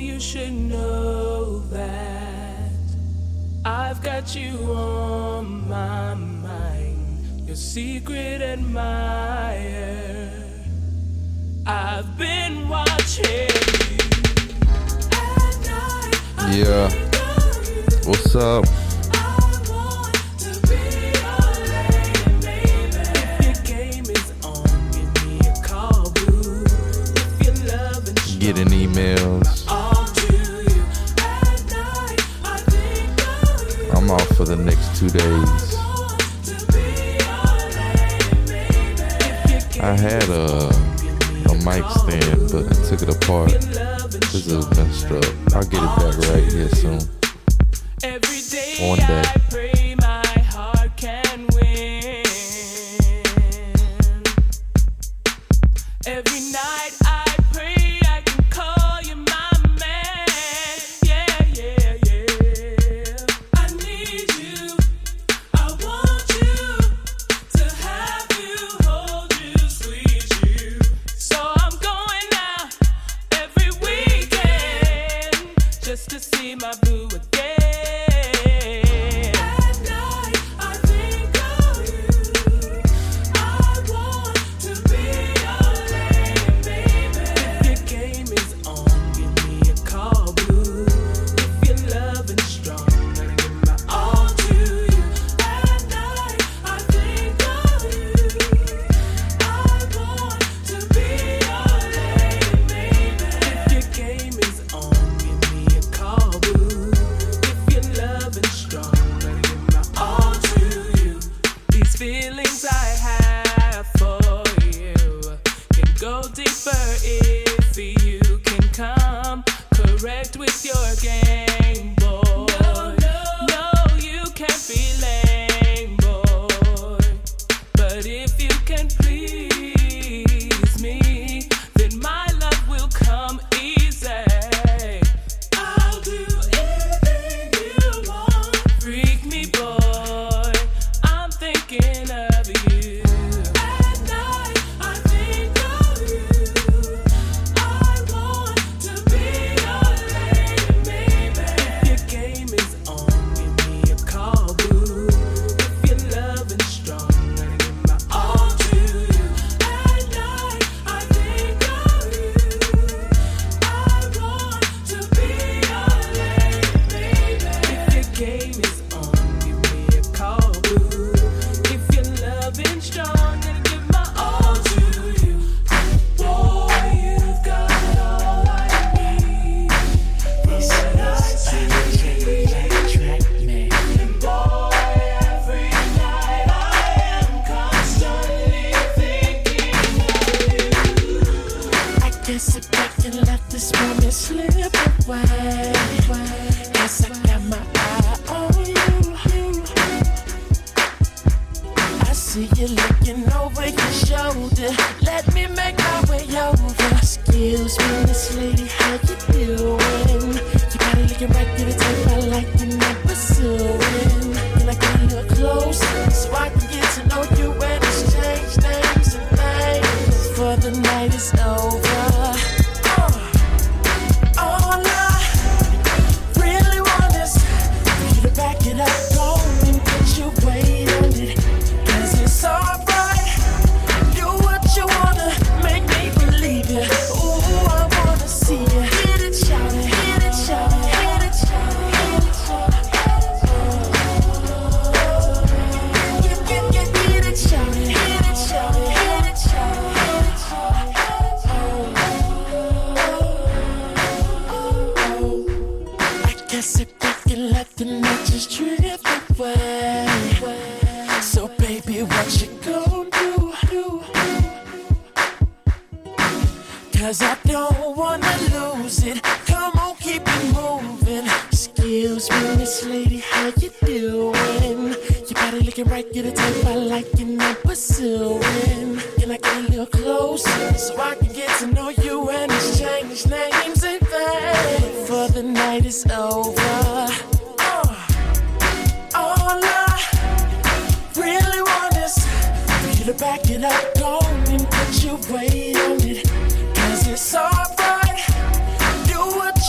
you should know that I've got you on my mind, your secret admirer. I've been watching you at night. Yeah. What's up? Getting emails. I'm off for the next 2 days. I had a mic stand, but I took it apart. This is messed up. I'll get it back right here soon. One day.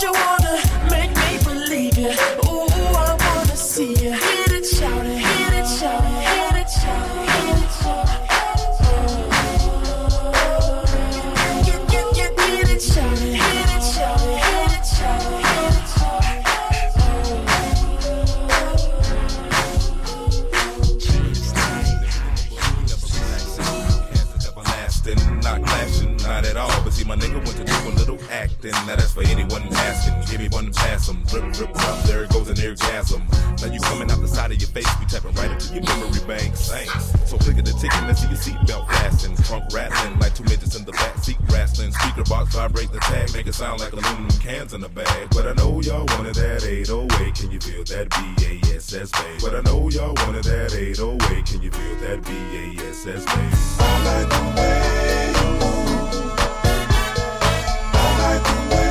You influence to do a little acting. Now that's for anyone asking. Give me one to pass them. Rip, rip, rip. There it goes an orgasm. Now you coming out the side of your face. We tapping right into your memory bank. Thanks. So click at the ticket. Let's see your seatbelt fasten. Trunk rattling like two midgets in the back seat wrestling. Speaker box vibrate the tag. Make it sound like aluminum cans in a bag. But I know y'all wanted that 808. Can you feel that BASS bass? But I know y'all wanted that 808. Can you feel that BASS bass? I like the way you move. I like the way.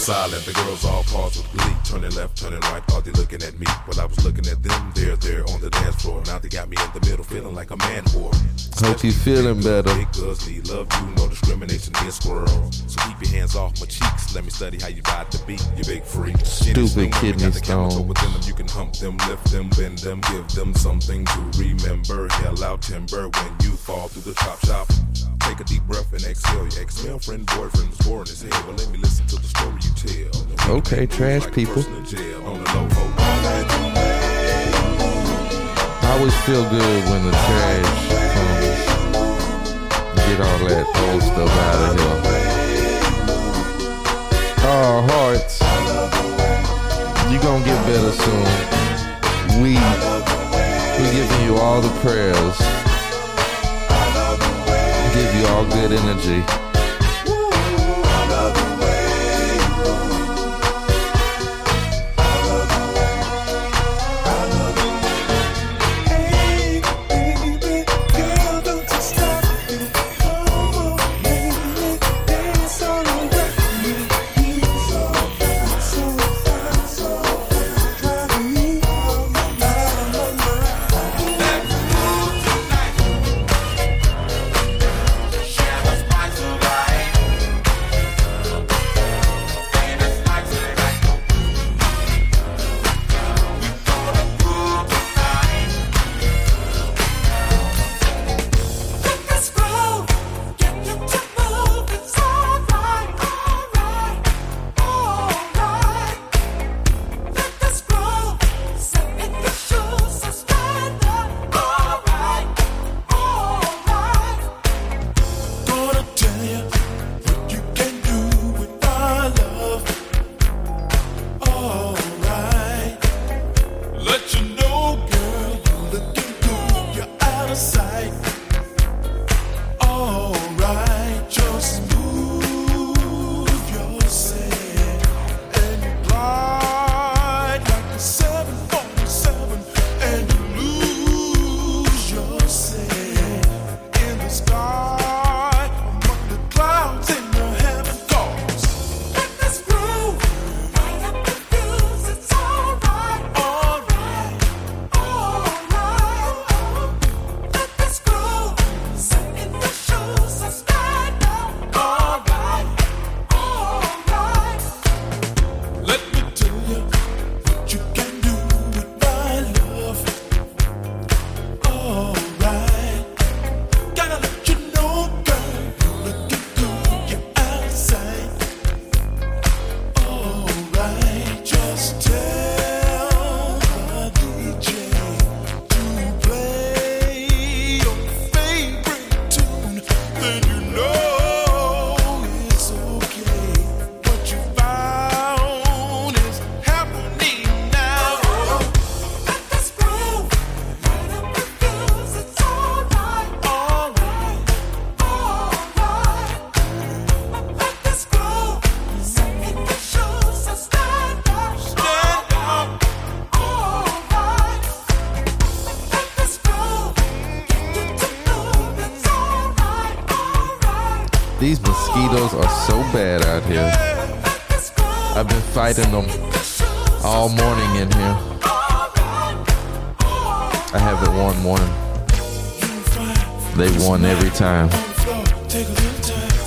Silent, the girls all paused with glee, turning left, turning right, thought they looking at me. Well, I was looking at them, there on the dance floor. Now they got me in the middle, feeling like a man whore. Hope you feeling better. Big girls need love, you no discrimination in squirrel. So keep your hands off my cheeks, let me study how you ride the beat, you big freak. Stupid kidney stone. You can hump them, lift them, bend them, give them something to remember. Hell out timber when you fall through the chop shop. Take a deep breath and exhale. Your ex-girlfriend, boyfriend was boring as hell. Well, let me listen to the story you tell. Okay, trash like people. I always feel good when the trash comes. Get all that old stuff out of here. Oh, hearts. You're gonna get better soon. We're giving you all the prayers. Give you all good energy. These mosquitoes are so bad out here. I've been fighting them all morning in here. I haven't won one. They won every time.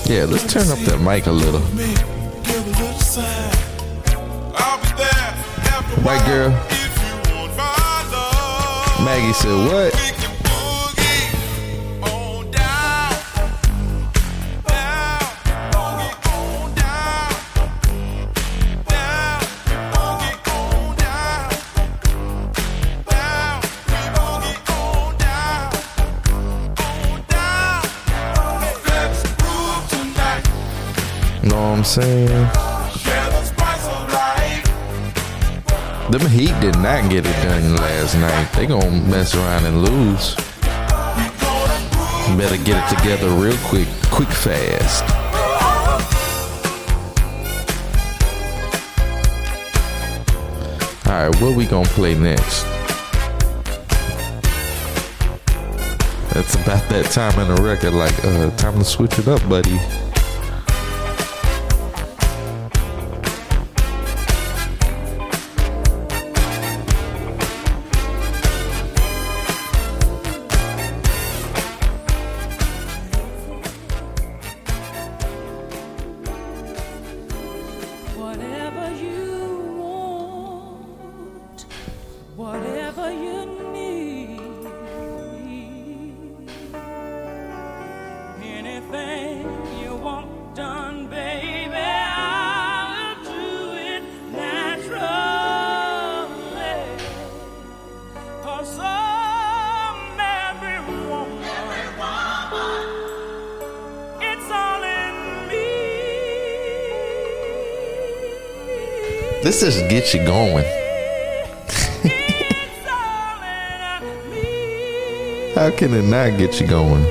Yeah, let's turn up that mic a little. White girl. Maggie said, what? Know what I'm saying? Them Heat did not get it done last night. They gonna mess around and lose. Better get it together real quick. Quick fast. Alright, what we gonna play next? That's about that time in the record. Like, time to switch it up, buddy. This just gets you going. How can it not get you going?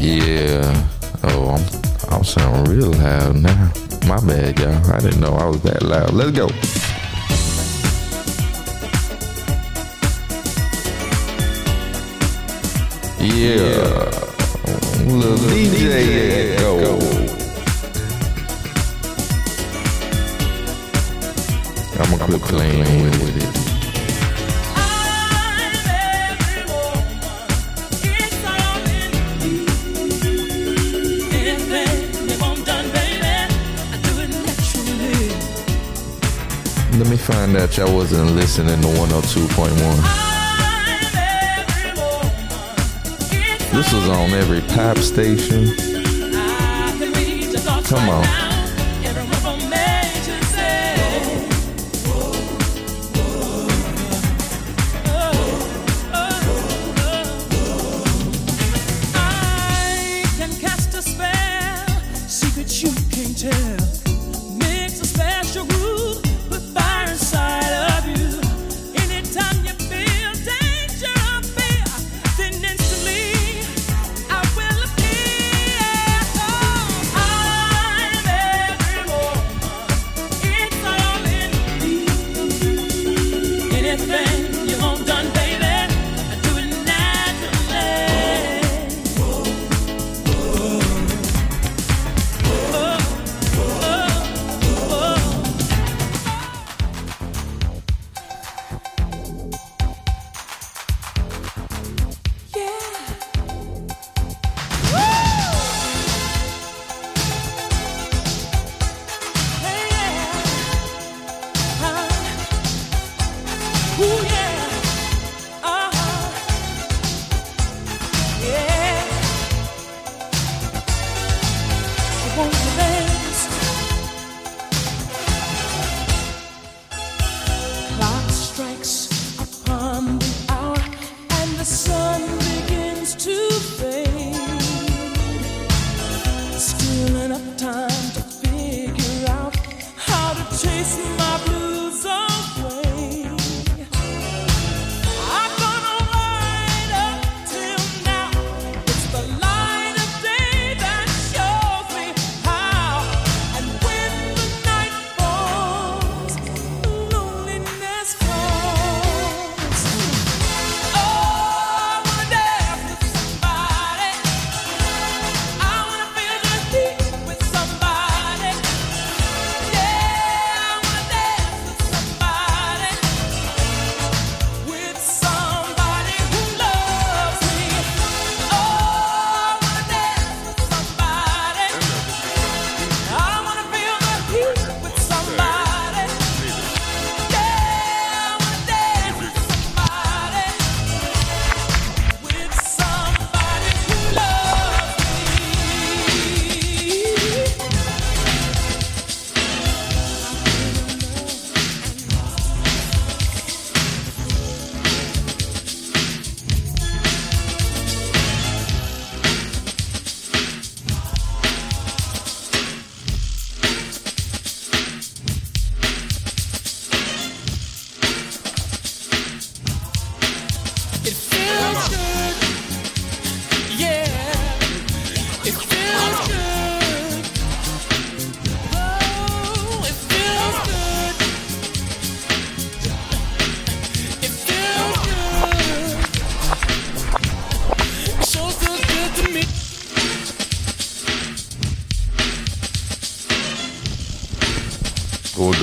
Yeah. Oh, I'm sounding real loud now. My bad, y'all. I didn't know I was that loud. Let's go. Yeah. Little DJ Echo. I'm going to quit playing with it. Let me find out y'all wasn't listening to 102.1. This was on every pop station. Come on. I can cast a spell, secrets you can't tell. Mix a special groove.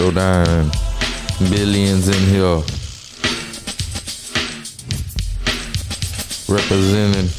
go down. Billions in here. Representing.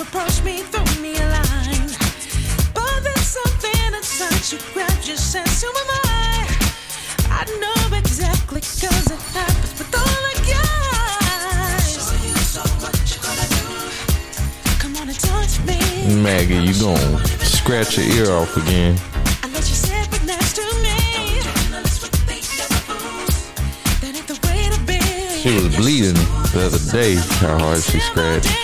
approached me, threw me a line. But there's something inside you, grabbed your sense, who am I? I know exactly, cause it happens with all of your eyes. Show you so much you gotta do. Come on and touch me. Maggie, you gon' scratch your ear off again. I let you sit right next to me. She was bleeding the other day, how hard she scratched.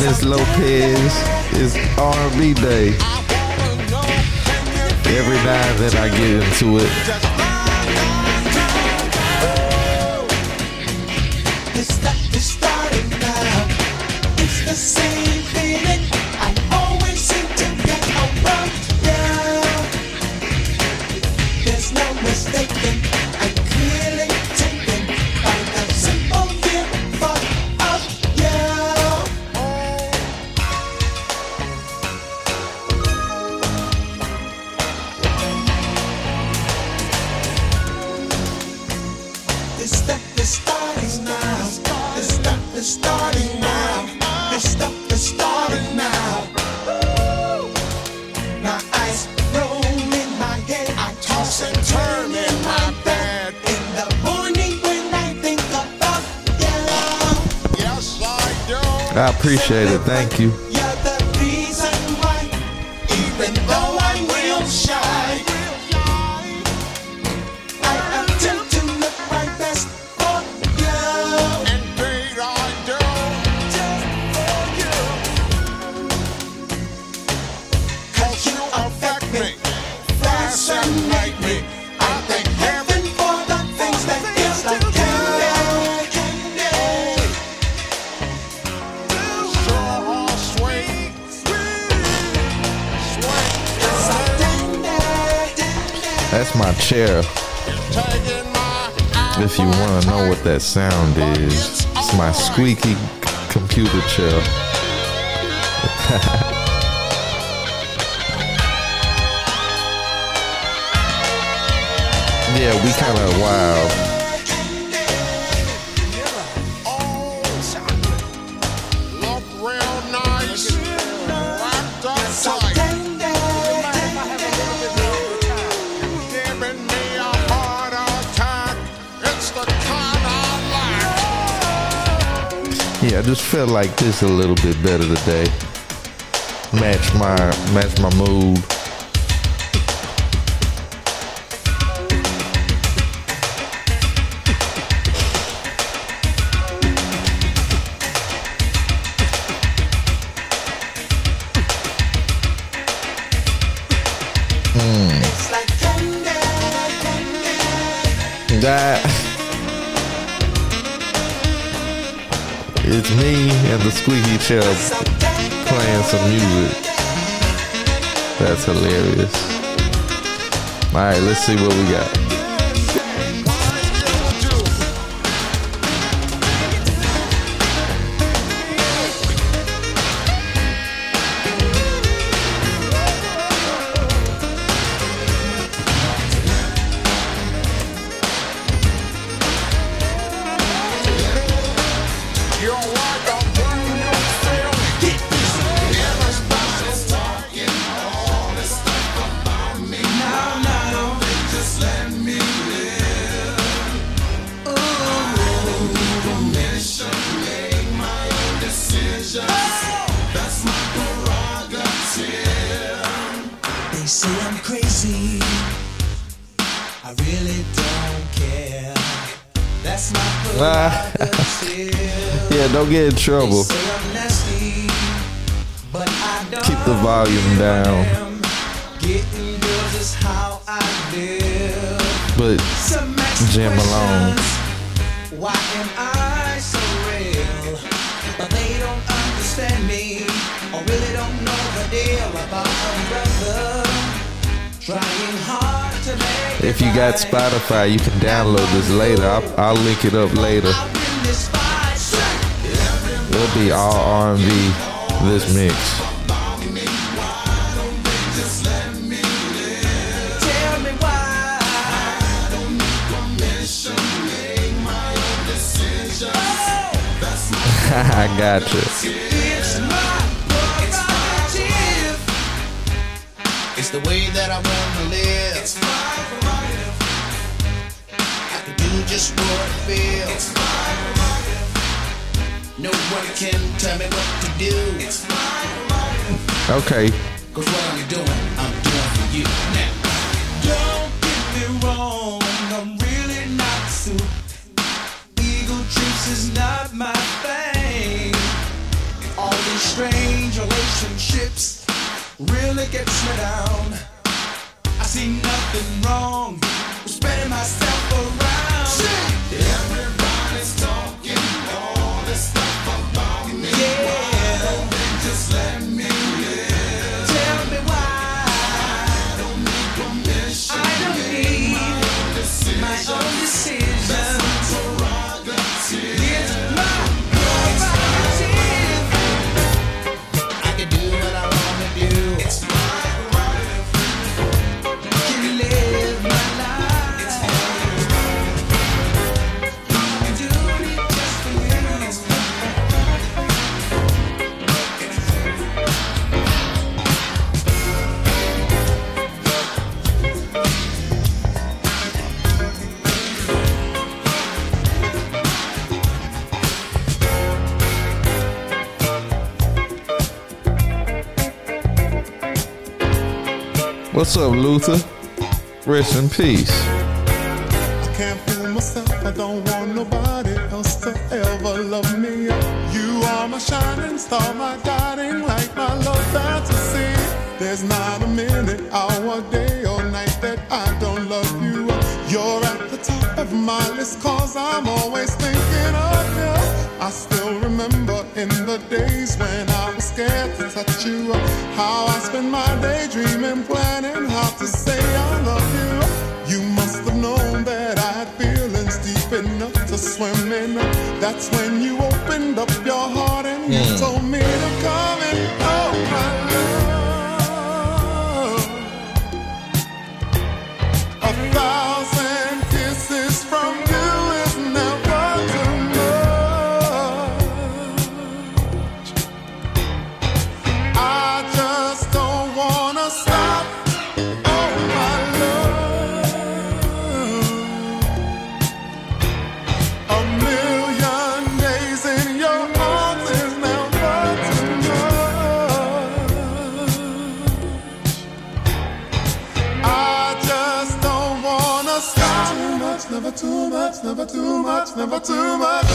Miss Lopez, it's R&B day. Every night that I get into it. It's starting now. It's the same feeling I always seem to get around now. There's no mistaking. I'm clearly taken by that simple feeling of you. I appreciate it. Thank you. You're the reason why, even though I'm real shy, I attempt to look my best for you. Indeed, I do. Just for you. Cause you affect me, fascinate me. I thank heaven for the things that feels like candy. That's my chair. If you want to know what that sound is, it's my squeaky computer chair. Yeah, we kind of wild. Yeah, I just felt like this a little bit better today. Match my mood. It's me and the squeaky chair playing some music. That's hilarious. Alright, let's see what we got. Get in trouble. Keep the volume down. But jam along. Why am I so real? But they don't understand me. I really don't know the deal about my brother. Trying hard to make. If you got Spotify, you can download this later. I'll link it up later. It'll be all R&B this mix. I gotcha. It's the way that I want to live. It's I can do just what I feel. It's no one can tell me what to do. It's fine. Okay. Cause what I'm doing, for you now. Don't get me wrong, I'm really not suited. Eagle trips is not my thing. All these strange relationships really gets me down. I see nothing wrong with spreading myself around. Shit. Everybody's talking all this stuff. Let me live. Tell me why I don't need permission. I don't need my own decisions. That's my prerogative. It's my prerogative. I can do what I want to do. It's my prerogative. Can you live my life? It's my prerogative. I can do it just for you. It's my prerogative. What's up, Luther? Rest in peace. I can't fool myself. I don't want nobody else to ever love me. You are my shining star, my guiding light, my love fantasy. There's not a minute, hour, day, or night that I don't love you. You're at the top of my list, cause I'm always thinking of you. I still remember in the days when I was scared to touch you, how I spent my day dreaming, planning how to say I love you. swimming. That's when you opened up your heart and you told me to come in. Oh, my love, a 1,000 kisses from you is never too much. I just don't want to stop. Oh, my love, a 1,000,000 days in your arms is never too much. I just don't want to stop. Too much, never too much, never too much, never too much.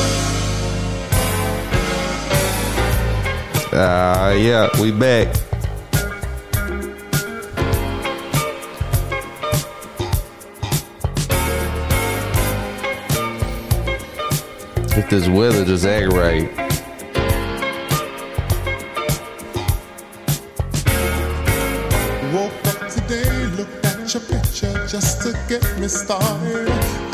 Yeah, we back. If this weather just act right. Woke up today, looked at your picture just to get me started.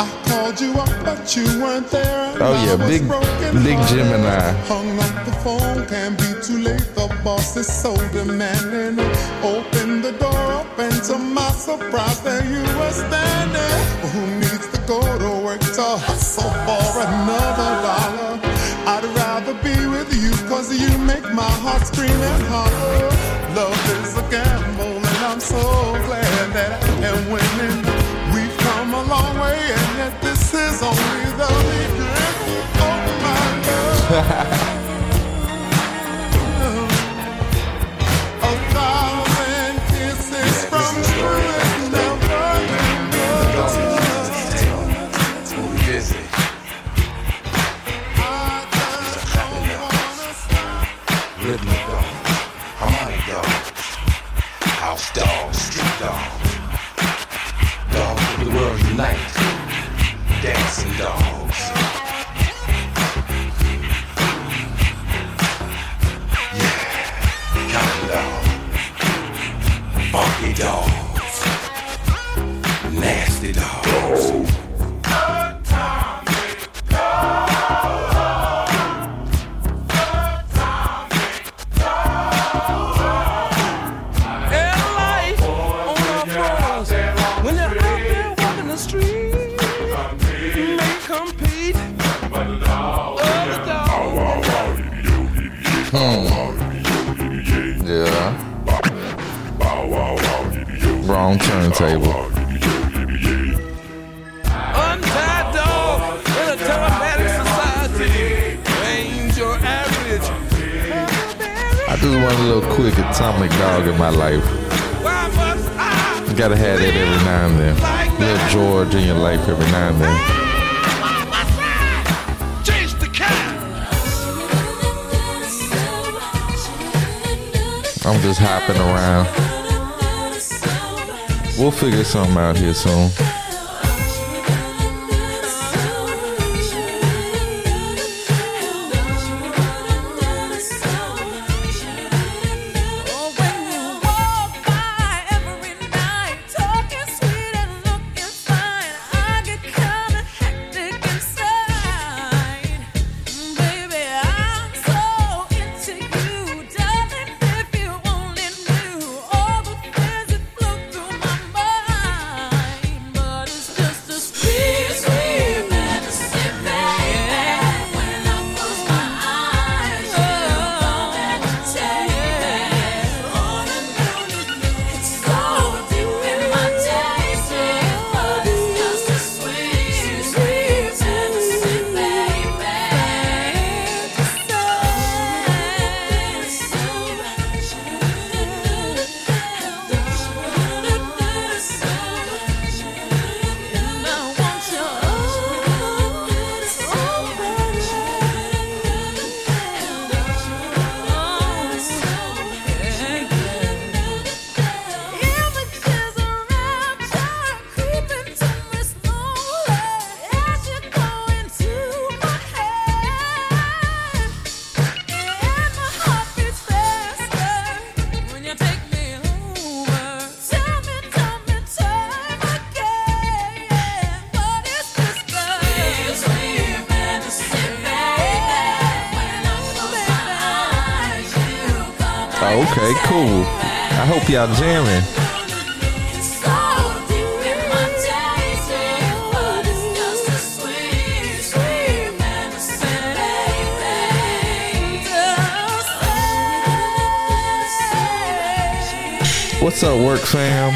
I called you up, but you weren't there. Oh yeah, big Gemini. Hung up the phone, can't be too late. The boss is so demanding. Open the door up, and to my surprise, there you were standing. Who needs to go to work to hustle for another dollar? I'd rather be with you, cause you make my heart scream and holler. Love is a gamble and I'm so glad that I am winning. We've come a long way and yet this is only the beginning. Oh my God. 1,000 kisses from you. Dog, street dog, dog of the world unite, dancing dogs. Yeah, common dog, funky dogs, nasty dogs. Wrong turntable. Untied dog in a telepatic society. Ain't your average. I just want a little quick atomic dog in my life. You gotta have that every now and then. A little George in your life every now and then. I'm just hopping around. We'll figure something out here soon. Okay, cool. I hope y'all jamming. What's up, work fam?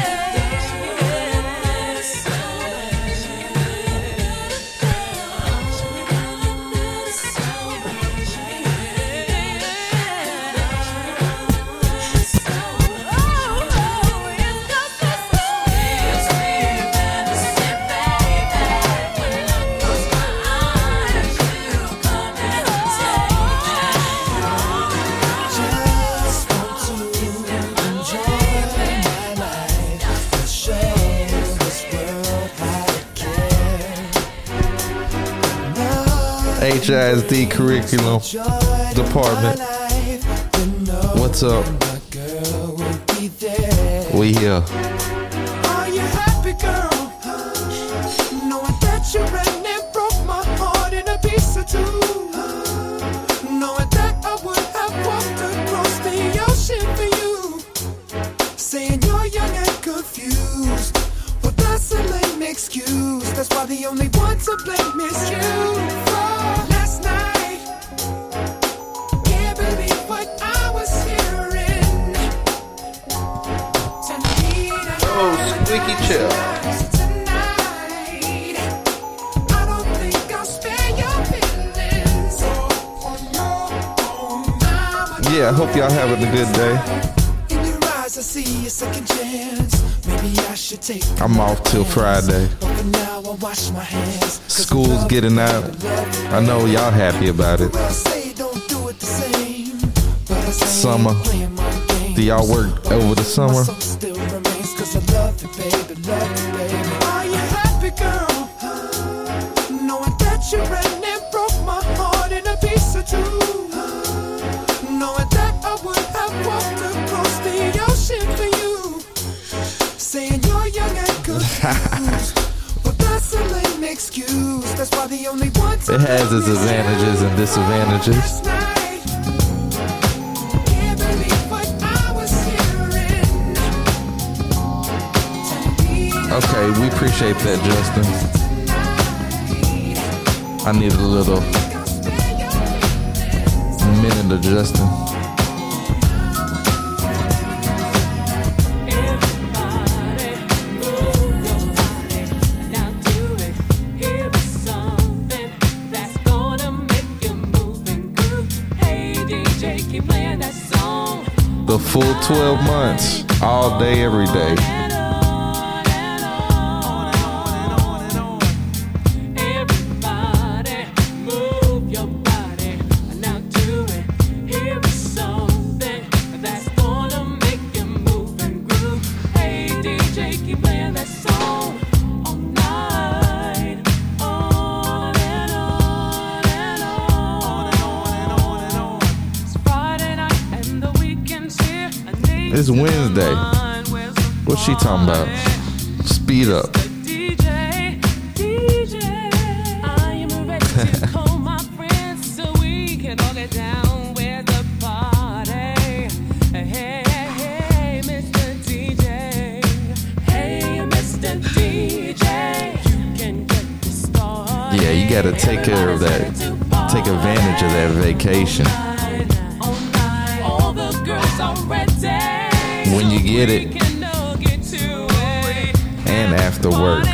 HISD curriculum department. What's up? We here. Are you happy, girl? Knowing that you ran and broke my heart in a piece or two. Knowing that I would have walked across the ocean for you. Saying you're young and confused. Well, that's a lame excuse. That's why the only one to blame is you. Chill. Yeah, I hope y'all having a good day. In your eyes, I see a second chance. Maybe I should take. I'm off till Friday. School's getting out. I know y'all happy about it. Summer. Do y'all work over the summer? Love you, baby, love you, baby. Are you happy, girl? Knowing that you ran and broke my heart in a piece or two. Knowing that I would have walked across the ocean for you. Saying you're young and confused. But that's a lame excuse. That's why the only one to. It has its advantages and disadvantages. Okay, we appreciate that, Justin. I need a little minute of Justin. The full 12 months, all day, every day. It's Wednesday. What's she talking about? Speed up. Yeah, you gotta take care of that. Take advantage of that vacation. When you get it, and after work.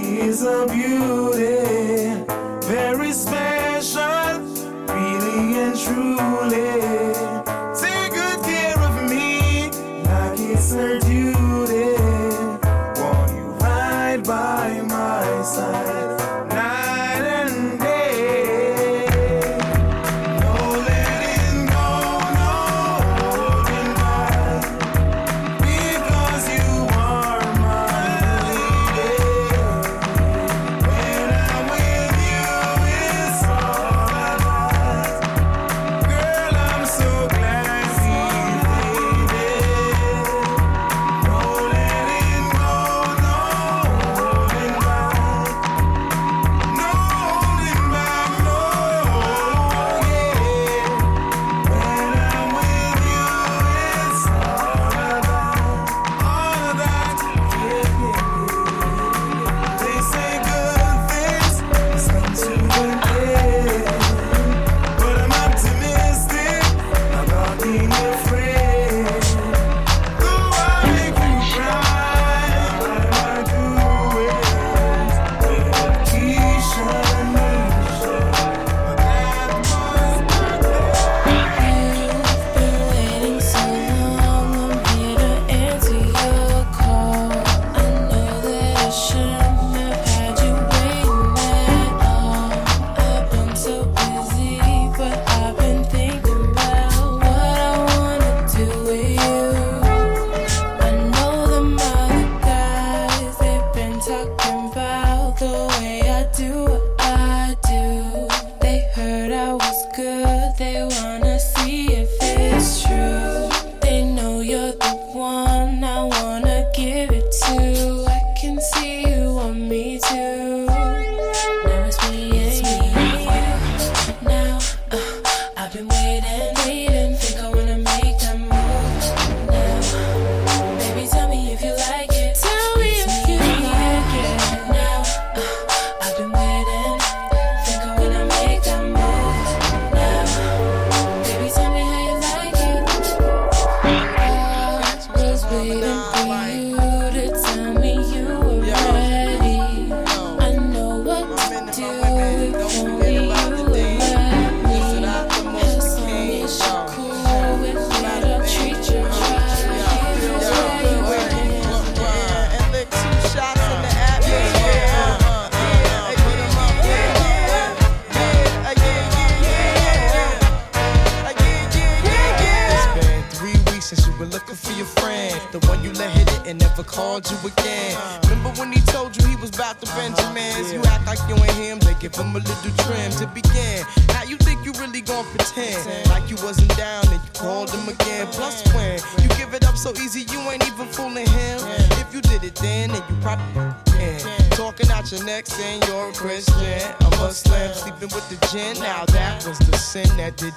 She is a beauty, very special, really and truly. Take good care of me, like it's her duty. Won't you ride by my side?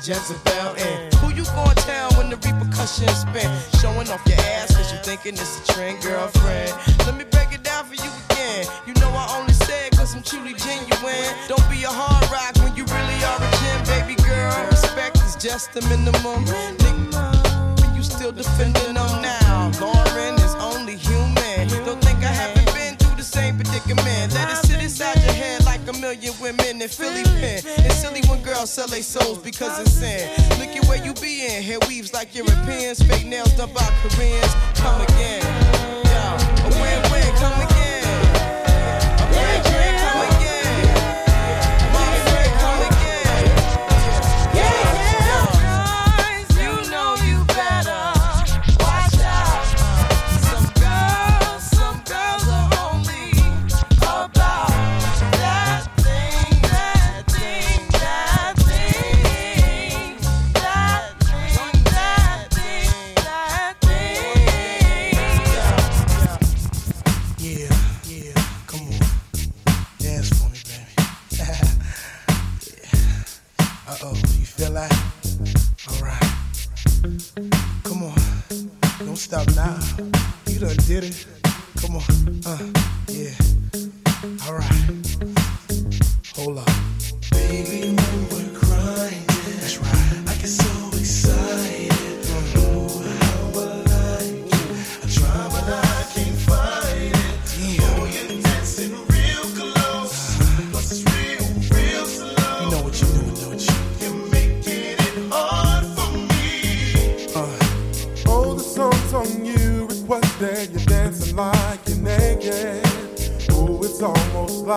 Jezebel, and who you gonna tell when the repercussions spin? Showing off your ass cause you thinking it's a trend, girlfriend. Let me break it down for you again. You know I only say it cause I'm truly genuine. Don't be a hard rock when you really are a gem, baby girl. Respect is just the minimum. Nigga, you still defending them now. Lauren is only human. Don't think I haven't been through the same predicament. Let it sit inside your head like a million women in Philly pen. Sell they souls because it's sin. Look at where you be in. Hair weaves like Europeans. Fake nails done by Koreans. Come again. Yo, a win-win. Come again. A win-win. Come again. My friend, come again. Yeah, guys, you know you better watch out. Some girls are only about that thing, that thing. Stop now. You done did it. Come on. Yeah. All right. Hold up. Baby, when we're crying. That's right. I get so excited. Don't know how I like you. I try, but I can't find it. Yeah. Oh, you're dancing real.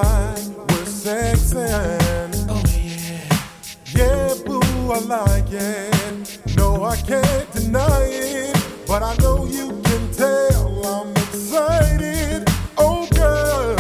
like we're sexing. Oh yeah. Yeah, boo, I like it. No, I can't deny it. But I know you can tell I'm excited. Oh girl.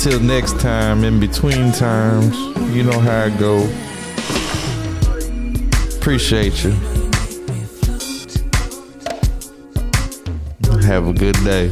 Till next time, in between times, you know how it go. Appreciate you. Have a good day.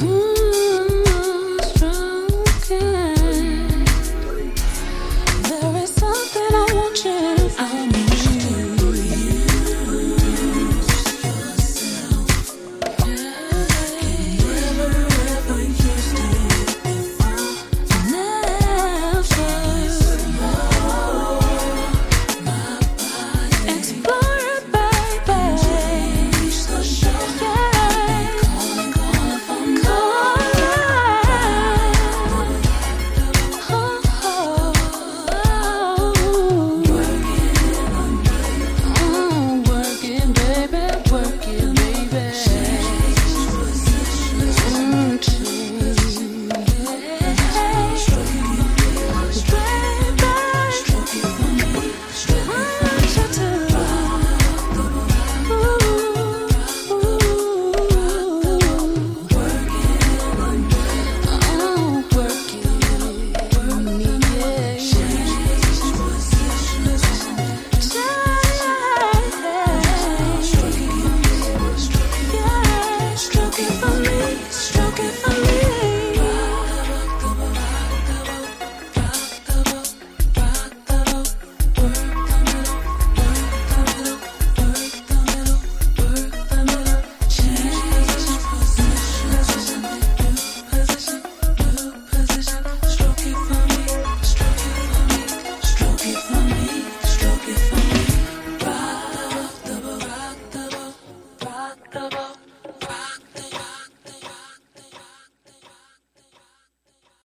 Ooh.